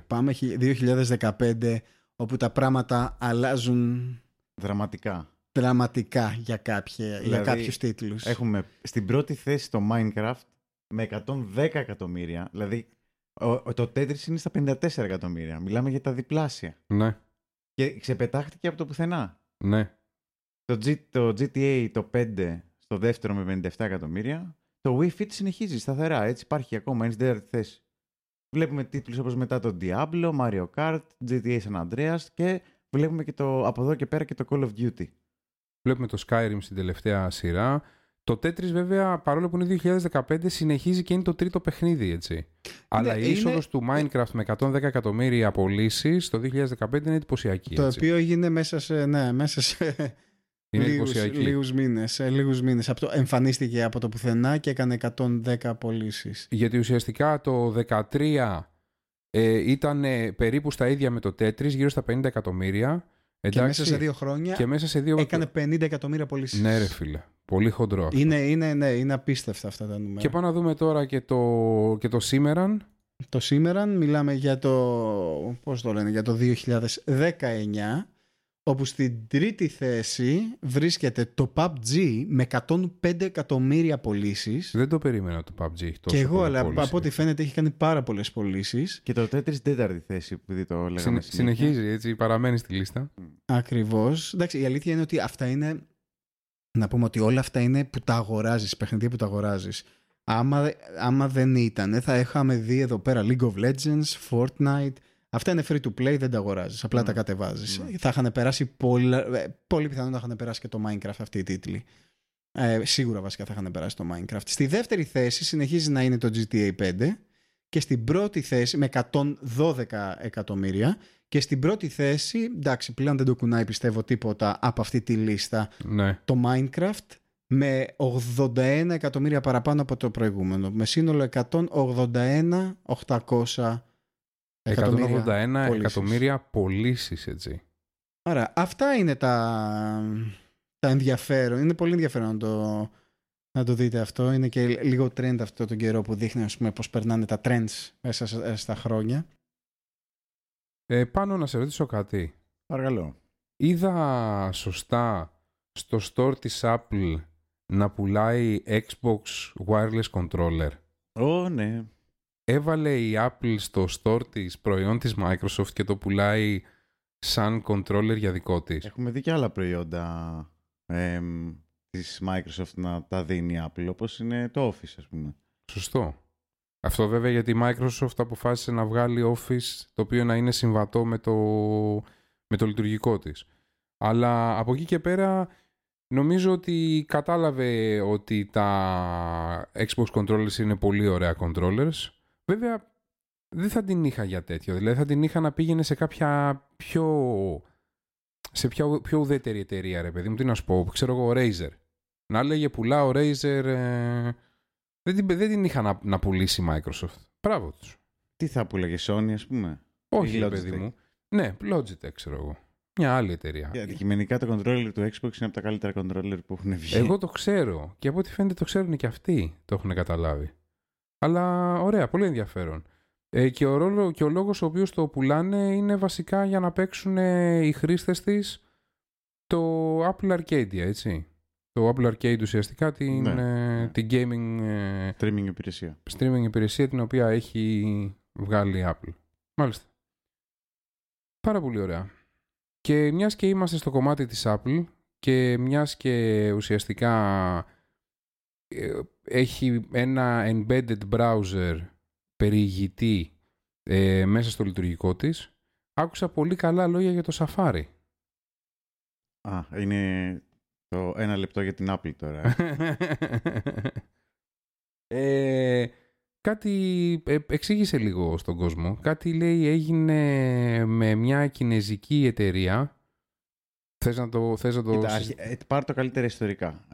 Πάμε 2015, όπου τα πράγματα αλλάζουν δραματικά για, δηλαδή, για κάποιους τίτλους. Έχουμε στην πρώτη θέση το Minecraft με 110 εκατομμύρια, δηλαδή το Tetris είναι στα 54 εκατομμύρια, μιλάμε για τα διπλάσια. Ναι. Και ξεπετάχτηκε από το πουθενά. Ναι. Το GTA το 5 στο δεύτερο με 57 εκατομμύρια. Το Wii Fit συνεχίζει σταθερά, έτσι, υπάρχει ακόμα, είναι στην τέταρτη θέση. Βλέπουμε τίτλους όπως μετά το Diablo, Mario Kart, GTA San Andreas και βλέπουμε και το, από εδώ και πέρα και το Call of Duty. Βλέπουμε το Skyrim στην τελευταία σειρά. Το Tetris βέβαια, παρόλο που είναι 2015, συνεχίζει και είναι το τρίτο παιχνίδι, έτσι. Ναι, αλλά η είσοδος του Minecraft με 110 εκατομμύρια πωλήσεις το 2015 είναι εντυπωσιακή. Το οποίο έγινε μέσα σε... Λίγους μήνες. Εμφανίστηκε από το πουθενά και έκανε 110 πωλήσεις. Γιατί ουσιαστικά το 2013 ήταν περίπου στα ίδια με το Tetris, γύρω στα 50 εκατομμύρια. Εντάξει, και μέσα σε 2 χρόνια έκανε 50 εκατομμύρια πωλήσεις. Ναι, ρε φίλε. Πολύ χοντρό. Είναι απίστευτα αυτά τα νούμερα. Και πάμε να δούμε τώρα και το σήμερα. Το σήμερα μιλάμε για το 2019. Όπου στην τρίτη θέση βρίσκεται το PUBG με 105 εκατομμύρια πωλήσεις. Δεν το περίμενα το PUBG. Και εγώ, αλλά από ό,τι φαίνεται έχει κάνει πάρα πολλές πωλήσεις. Και το Tetris τέταρτη θέση, επειδή το λέγαμε. Συνεχίζει, έτσι, παραμένει στη λίστα. Ακριβώς. Εντάξει, η αλήθεια είναι ότι αυτά είναι. Να πούμε ότι όλα αυτά είναι που τα αγοράζεις, παιχνίδια που τα αγοράζεις. Άμα δεν ήταν, θα είχαμε δει εδώ πέρα League of Legends, Fortnite. Αυτά είναι free to play, δεν τα αγοράζεις, απλά τα κατεβάζεις. Θα είχαν περάσει πολύ πιθανόν να είχαν περάσει και το Minecraft αυτοί οι τίτλοι. Σίγουρα βασικά θα είχαν περάσει το Minecraft. Στη δεύτερη θέση συνεχίζει να είναι το GTA 5 και στην πρώτη θέση με 112 εκατομμύρια και στην πρώτη θέση, εντάξει, πλέον δεν το κουνάει πιστεύω τίποτα από αυτή τη λίστα, ναι, το Minecraft με 81 εκατομμύρια παραπάνω από το προηγούμενο, με σύνολο 181.800 εκατομμύρια 181 πωλήσεις. Εκατομμύρια πωλήσεις, έτσι. Άρα αυτά είναι τα ενδιαφέρον. Είναι πολύ ενδιαφέρον να το δείτε αυτό. Είναι και λίγο trend αυτό τον καιρό που δείχνει, ας πούμε, πώς περνάνε τα trends μέσα στα χρόνια. Πάνω να σε ρωτήσω κάτι. Παρακαλώ. Είδα σωστά στο store της Apple να πουλάει Xbox Wireless Controller? Ναι. Έβαλε η Apple στο store της προϊόν της Microsoft και το πουλάει σαν controller για δικό της. Έχουμε δει και άλλα προϊόντα της Microsoft να τα δίνει η Apple, όπως είναι το Office, ας πούμε. Σωστό. Αυτό βέβαια γιατί η Microsoft αποφάσισε να βγάλει Office το οποίο να είναι συμβατό με το λειτουργικό της. Αλλά από εκεί και πέρα Νομίζω ότι κατάλαβε ότι τα Xbox controllers είναι πολύ ωραία controllers. Βέβαια, δεν θα την είχα για τέτοιο. Δηλαδή, θα την είχα να πήγαινε σε κάποια πιο ουδέτερη εταιρεία, ρε παιδί μου. Τι να σου πω, ξέρω εγώ, Razer. Να λέγε πουλάω Razer. Δεν την είχα να πουλήσει η Microsoft. Μπράβο τους. Τι θα πουλάγε Sony, ας πούμε. Όχι, ρε παιδί μου. Ναι, Logitech, ξέρω εγώ. Μια άλλη εταιρεία. Και αντικειμενικά τα controller του Xbox είναι από τα καλύτερα controller που έχουν βγει. Εγώ το ξέρω. Και από ό,τι φαίνεται το ξέρουν και αυτοί. Το έχουν καταλάβει. Αλλά ωραία, πολύ ενδιαφέρον. Και ο λόγος ο οποίος το πουλάνε είναι βασικά για να παίξουν οι χρήστες της το Apple Arcade, έτσι. Το Apple Arcade ουσιαστικά την gaming streaming υπηρεσία την οποία έχει βγάλει η Apple. Μάλιστα. Πάρα πολύ ωραία. Και μιας και είμαστε στο κομμάτι της Apple και μιας και ουσιαστικά έχει ένα embedded browser περιηγητή μέσα στο λειτουργικό της, άκουσα πολύ καλά λόγια για το Safari. Α, είναι το ένα λεπτό για την Apple τώρα. Κάτι εξήγησε λίγο στον κόσμο. Κάτι λέει έγινε με μια κινέζικη εταιρεία. Θες να το... Πάρ' το καλύτερα ιστορικά.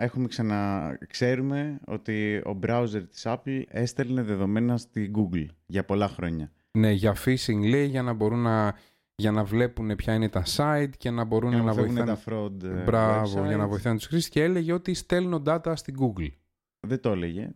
Ξέρουμε ότι ο browser της Apple έστελνε δεδομένα στη Google για πολλά χρόνια. Ναι, για phishing λέει, για να μπορούν για να βλέπουν ποια είναι τα site και να μπορούν να βοηθάνε τα fraud. Μπράβο, για να βοηθάνε τους χρήστες. Και έλεγε ότι στέλνω data στη Google. Δεν το έλεγε,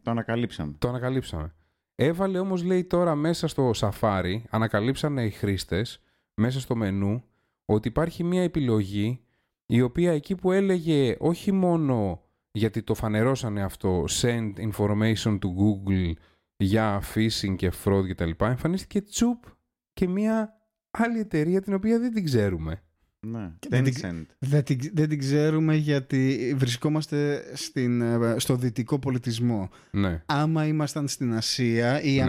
το ανακαλύψαμε. Έβαλε όμως, λέει, τώρα μέσα στο Safari, ανακαλύψανε οι χρήστες μέσα στο μενού ότι υπάρχει μια επιλογή η οποία εκεί που έλεγε όχι μόνο, γιατί το φανερώσανε αυτό, send information to Google για phishing και fraud κτλ. Εμφανίστηκε τσουπ και μια άλλη εταιρεία την οποία δεν την ξέρουμε. Ναι, δεν την ξέρουμε γιατί βρισκόμαστε στο δυτικό πολιτισμό. Ναι. Άμα ήμασταν στην Ασία ή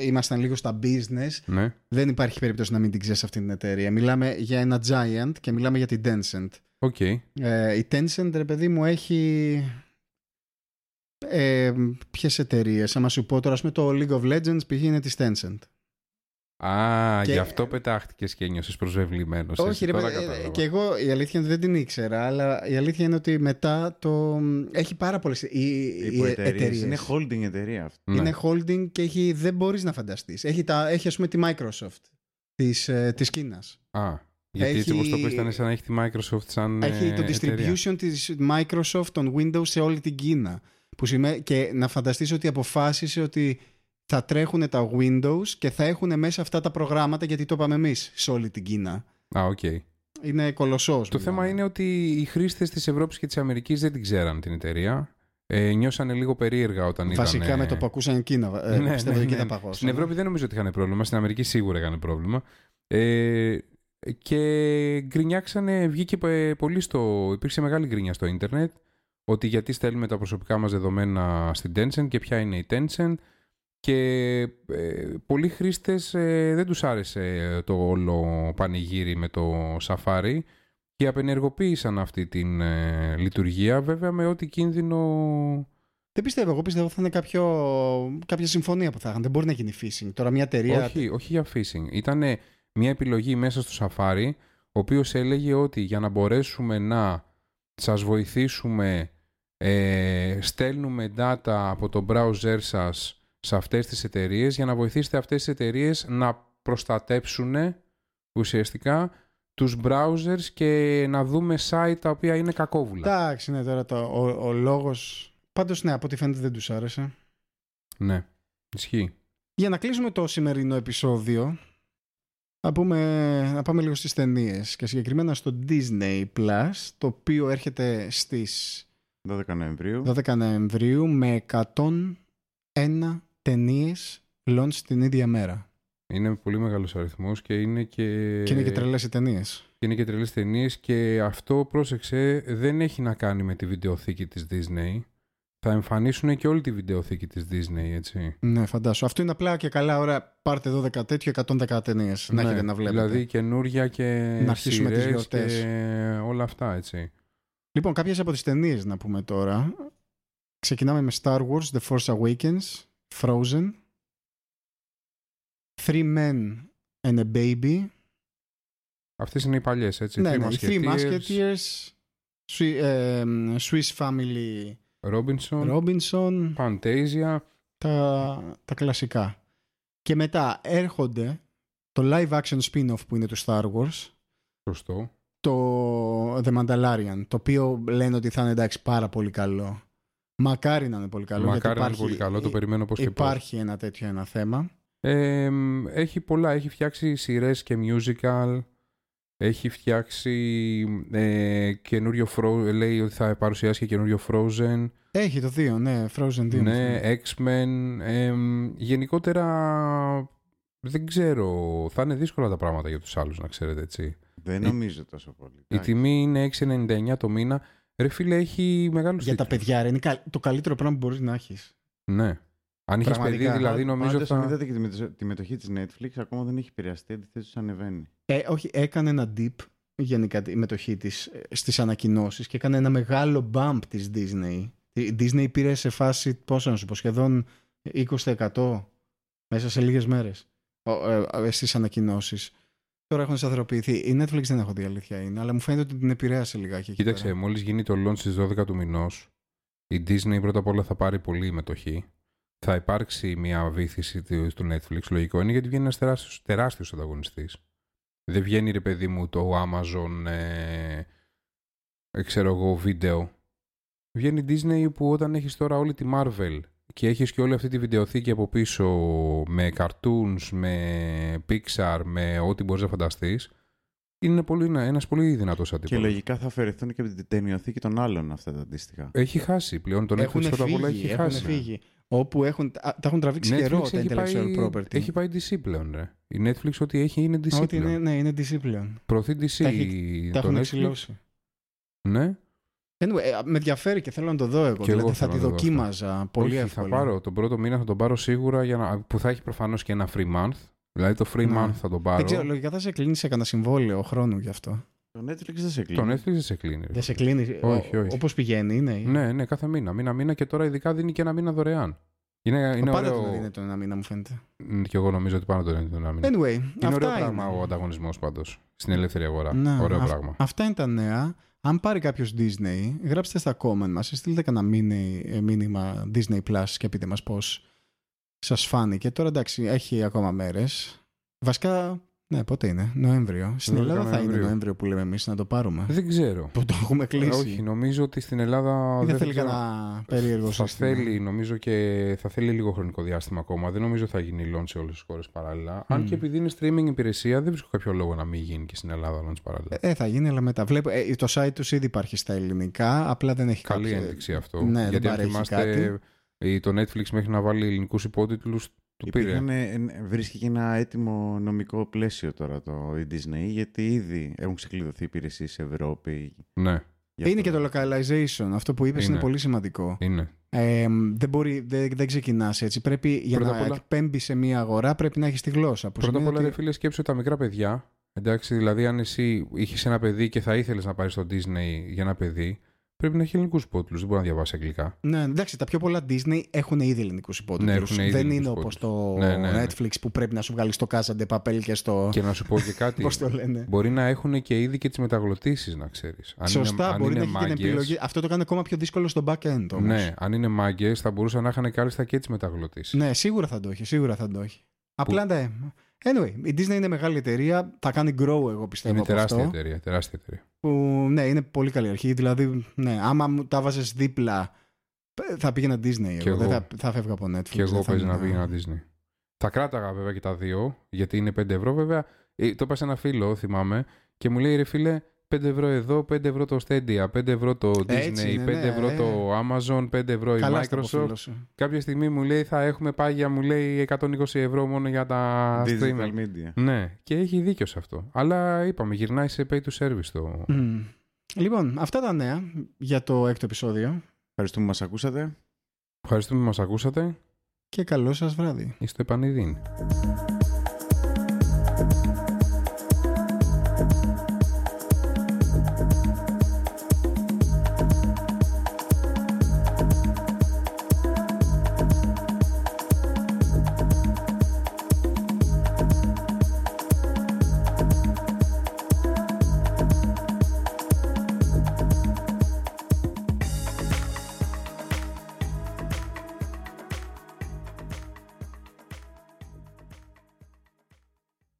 ήμασταν λίγο στα business, ναι, δεν υπάρχει περίπτωση να μην την ξέρεις αυτή την εταιρεία. Μιλάμε για ένα giant και μιλάμε για την Tencent. Okay. Η Tencent, ρε παιδί μου, έχει ποιες εταιρείες? Άμα σου πω τώρα, ας πούμε, το League of Legends πηγαίνει της Tencent. Α, γι' αυτό πετάχτηκες και ένιωσες προσβεβλημένος. Όχι, ρε παιδί, και εγώ η αλήθεια είναι ότι δεν την ήξερα, αλλά η αλήθεια είναι ότι μετά το. Έχει πάρα πολλές εταιρείες. Είναι holding εταιρεία αυτή. Ναι. Είναι holding και δεν μπορείς να φανταστείς. Έχει, ας πούμε, τη Microsoft της Κίνας. Α, γιατί έτσι όπως το πες, ήταν σαν να έχει τη Microsoft σαν. Έχει το distribution της Microsoft, των Windows σε όλη την Κίνα. Και να φανταστείς ότι αποφάσισε ότι θα τρέχουν τα Windows και θα έχουν μέσα αυτά τα προγράμματα, γιατί το είπαμε εμείς σε όλη την Κίνα. Α, οκ. Okay. Είναι κολοσσός. Το θέμα είναι ότι οι χρήστες της Ευρώπης και της Αμερικής δεν την ξέραν την εταιρεία. Νιώσανε λίγο περίεργα όταν είδαν. Βασικά με το που ακούσαν Κίνα. Πιστεύω ότι ήταν παγός. Στην Ευρώπη δεν νομίζω ότι είχαν πρόβλημα. Στην Αμερική σίγουρα είχαν πρόβλημα. Και γκρινιάξανε. Βγήκε πολύ Υπήρξε μεγάλη γκρινιά στο ίντερνετ. Ότι γιατί στέλνουμε τα προσωπικά μας δεδομένα στην Tencent και ποια είναι η Tencent. Και πολλοί χρήστες δεν τους άρεσε το όλο πανηγύρι με το Safari και απενεργοποίησαν αυτή την λειτουργία, βέβαια με ό,τι κίνδυνο. Δεν πιστεύω, εγώ πιστεύω θα είναι κάποια συμφωνία που θα είχαν. Δεν μπορεί να γίνει phishing. Τώρα μια εταιρεία. Όχι για phishing. Ήταν μια επιλογή μέσα στο Safari, ο οποίος έλεγε ότι για να μπορέσουμε να σας βοηθήσουμε στέλνουμε data από το browser σας σε αυτές τις εταιρείες για να βοηθήσετε αυτές τις εταιρείες να προστατέψουν ουσιαστικά τους browsers και να δούμε site τα οποία είναι κακόβουλα. Εντάξει, ναι, τώρα ο λόγος. Πάντως, ναι, από ό,τι φαίνεται δεν τους άρεσε. Ναι, ισχύει. Για να κλείσουμε το σημερινό επεισόδιο, να πάμε λίγο στις ταινίες και συγκεκριμένα στο Disney Plus, το οποίο έρχεται στις 12 Νοεμβρίου με 101 ταινίες launch την ίδια μέρα. Είναι πολύ μεγάλος αριθμός και είναι και τρελές οι ταινίες. Και είναι και τρελές ταινίες, και αυτό, πρόσεξε, δεν έχει να κάνει με τη βιντεοθήκη της Disney. Θα εμφανίσουν και όλη τη βιντεοθήκη της Disney, έτσι. Ναι, φαντάσου. Αυτό είναι απλά και καλά. Ωραία, πάρτε 12 τέτοιο, 110 ταινίες να έχετε να βλέπετε. Δηλαδή καινούρια και να αρχίσουμε τις γιορτές. Όλα αυτά, έτσι. Λοιπόν, κάποιες από τις ταινίες να πούμε τώρα. Ξεκινάμε με Star Wars, The Force Awakens, Frozen, Three Men and a Baby. Αυτές είναι οι παλιές, έτσι. Ναι, ναι, Three Musketeers, Swiss Family Robinson, Fantasia. Τα κλασικά. Και μετά έρχονται το live action spin-off που είναι του Star Wars. Σωστό. Το The Mandalorian, το οποίο λένε ότι θα είναι, εντάξει, πάρα πολύ καλό. Μακάρι να είναι πολύ καλό. Μακάρι να είναι πολύ καλό, το περιμένω πως και πώς. Υπάρχει ένα τέτοιο ένα θέμα. Έχει πολλά. Έχει φτιάξει σειρές και musical. Έχει φτιάξει καινούριο Frozen. Λέει ότι θα παρουσιάσει και καινούριο Frozen. Έχει το 2, ναι. Frozen 2. Ναι, X-Men. Γενικότερα δεν ξέρω. Θα είναι δύσκολα τα πράγματα για τους άλλους, να ξέρετε, έτσι. Δεν νομίζω τόσο πολύ. Η τιμή είναι 6,99 το μήνα. Ρε φίλε, έχει μεγάλους τίτλους. Για τα παιδιά, ρε, είναι το καλύτερο πράγμα που μπορείς να έχεις. Ναι. Αν είχες παιδί, δηλαδή, νομίζω ότι. Είδατε και τη μετοχή της Netflix, ακόμα δεν έχει επηρεαστεί, αντιθέτως ανεβαίνει. Όχι, έκανε ένα dip γενικά η μετοχή της στις ανακοινώσεις και έκανε ένα μεγάλο bump της Disney. Η Disney πήρε σε φάση, πόσο να σου πω, σχεδόν 20% μέσα σε λίγες μέρες στις ανακοινώσεις. Τώρα έχουν σταθεροποιηθεί. Η Netflix δεν έχω δει, αλήθεια είναι, αλλά μου φαίνεται ότι την επηρέασε λιγάκι. Κοίταξε, μόλις γίνει το launch στις 12 του μηνός, η Disney πρώτα απ' όλα θα πάρει πολύ μετοχή. Θα υπάρξει μια βήθηση του Netflix, λογικό είναι, γιατί βγαίνει ένας τεράστιος ανταγωνιστής. Δεν βγαίνει, ρε παιδί μου, το Amazon, ξέρω εγώ, βίντεο. Βγαίνει η Disney, που όταν έχεις τώρα όλη τη Marvel και έχεις και όλη αυτή τη βιντεοθήκη από πίσω με cartoons, με Pixar, με ό,τι μπορείς να φανταστείς, είναι ένας πολύ δυνατός αντίπαλος. Και λογικά θα αφαιρεθούν και από την ταινιοθήκη των άλλων αυτά τα αντίστοιχα. Έχει χάσει πλέον τον Netflix, πρώτα απ' όλα έχει χάσει. Φύγει. Όπου τα έχουν τραβήξει Netflix καιρό τα intellectual property. Έχει πάει DC πλέον, ρε. Η Netflix ό,τι έχει είναι DC. Ό,τι είναι, ναι, είναι DC πλέον. Προωθεί DC. Τα έχουν εξηλώσει. Ναι. Anyway, με ενδιαφέρει και θέλω να το δω εγώ. Και δηλαδή, εγώ θα τη δοκίμαζα πολύ εύκολα. Θα πάρω τον πρώτο μήνα, θα τον πάρω σίγουρα, που θα έχει προφανώς και ένα free month. Δηλαδή το free month θα τον πάρω. Δεν ξέρω, λογικά θα σε κλείνει σε κανένα συμβόλαιο χρόνου γι' αυτό. Το Netflix δεν σε κλείνει. Δεν σε κλείνει. Όχι. Όπως πηγαίνει, είναι. Ναι, κάθε μήνα. Μήνα-μήνα, και τώρα ειδικά δίνει και ένα μήνα δωρεάν. Είναι πάντα ωραίο. Δεν είναι το ένα μήνα, μου φαίνεται. Και εγώ νομίζω ότι πάνω το είναι το ένα μήνα. Anyway, είναι ωραίο πράγμα ο ανταγωνισμός πάντως στην ελεύθερη αγορά. Ωραίο πράγμα. Αυτά είναι τα νέα. Αν πάρει κάποιος Disney, γράψτε στα comment μας, στείλτε κανένα μήνυμα Disney Plus και πείτε μας πώς σας φάνηκε. Τώρα, εντάξει, έχει ακόμα μέρες. Βασικά, ναι, πότε είναι, Νοέμβριο. Στην Ελλάδα θα είναι Νοέμβριο που λέμε εμείς, να το πάρουμε. Δεν ξέρω. Που το έχουμε κλείσει. Όχι, νομίζω ότι στην Ελλάδα. Δεν θέλει κανένα περίεργο σύστημα. Νομίζω και θα θέλει λίγο χρονικό διάστημα ακόμα. Δεν νομίζω θα γίνει launch σε όλες τις χώρες παράλληλα. Αν και επειδή είναι streaming υπηρεσία, δεν βρίσκω κάποιο λόγο να μην γίνει και στην Ελλάδα launch παράλληλα. Θα γίνει, αλλά μετά. Βλέπω, το site τους ήδη υπάρχει στα ελληνικά, απλά δεν έχει καλή ένδειξη αυτό. Ναι, γιατί αν θυμάστε, το Netflix μέχρι να βάλει ελληνικούς υπότιτλους. Βρίσκει και ένα έτοιμο νομικό πλαίσιο τώρα η Disney, γιατί ήδη έχουν ξεκλειδωθεί υπηρεσίες Ευρώπη. Ναι. Είναι και το localization. Αυτό που είπες είναι πολύ σημαντικό. Είναι. Δεν ξεκινάς έτσι. Πρέπει για να εκπέμπεις σε μια αγορά πρέπει να έχεις τη γλώσσα. Πρώτα απ' όλα, ρε φίλε, σκέψου τα μικρά παιδιά. Εντάξει, δηλαδή, αν εσύ είχες ένα παιδί και θα ήθελες να πάρεις το Disney για ένα παιδί, πρέπει να έχει ελληνικούς υπότιτλους, δεν μπορεί να διαβάσει αγγλικά. Ναι, εντάξει, τα πιο πολλά Disney έχουν ήδη ελληνικούς υπότιτλους. Ναι, δεν είναι όπως το Netflix που πρέπει να σου βγάλει το Casa de Papel και στο. Και να σου πω και κάτι. Πώς το λένε. Μπορεί να έχουν και ήδη και τις μεταγλωτήσεις, να ξέρεις. Σωστά, μπορεί να έχει μάγκες, την επιλογή. Αυτό το κάνει ακόμα πιο δύσκολο στο back-end όμως. Ναι, αν είναι μάγκες, θα μπορούσαν να είχαν κάλλιστα και τις μεταγλωτήσεις. Ναι, σίγουρα θα το έχει. Απλά ναι. Anyway, η Disney είναι μεγάλη εταιρεία, θα κάνει grow, εγώ πιστεύω. Είναι τεράστια εταιρεία, τεράστια εταιρεία. Που, ναι, είναι πολύ καλή αρχή. Δηλαδή, ναι, άμα μου τα βάζες δίπλα, θα πήγαινα Disney. Εγώ δεν θα φεύγα από Netflix. Και εγώ παίζει να πήγαινα Disney. Θα κράταγα βέβαια και τα δύο, γιατί είναι 5 ευρώ βέβαια. Το είπα σε ένα φίλο, θυμάμαι, και μου λέει, ρε φίλε, 5 ευρώ εδώ, 5 ευρώ το Stadia, 5 ευρώ το Disney, είναι, 5 ευρώ το Amazon, 5 ευρώ η Microsoft. Κάποια στιγμή μου λέει θα έχουμε πάγια, μου λέει 120 ευρώ μόνο για τα digital media. Ναι, και έχει δίκιο σε αυτό. Αλλά είπαμε, γυρνάει σε pay to service το. Λοιπόν, αυτά τα νέα για το 6ο επεισόδιο. Ευχαριστούμε που μας ακούσατε. Και καλό σας βράδυ. Είστε επανειδήν.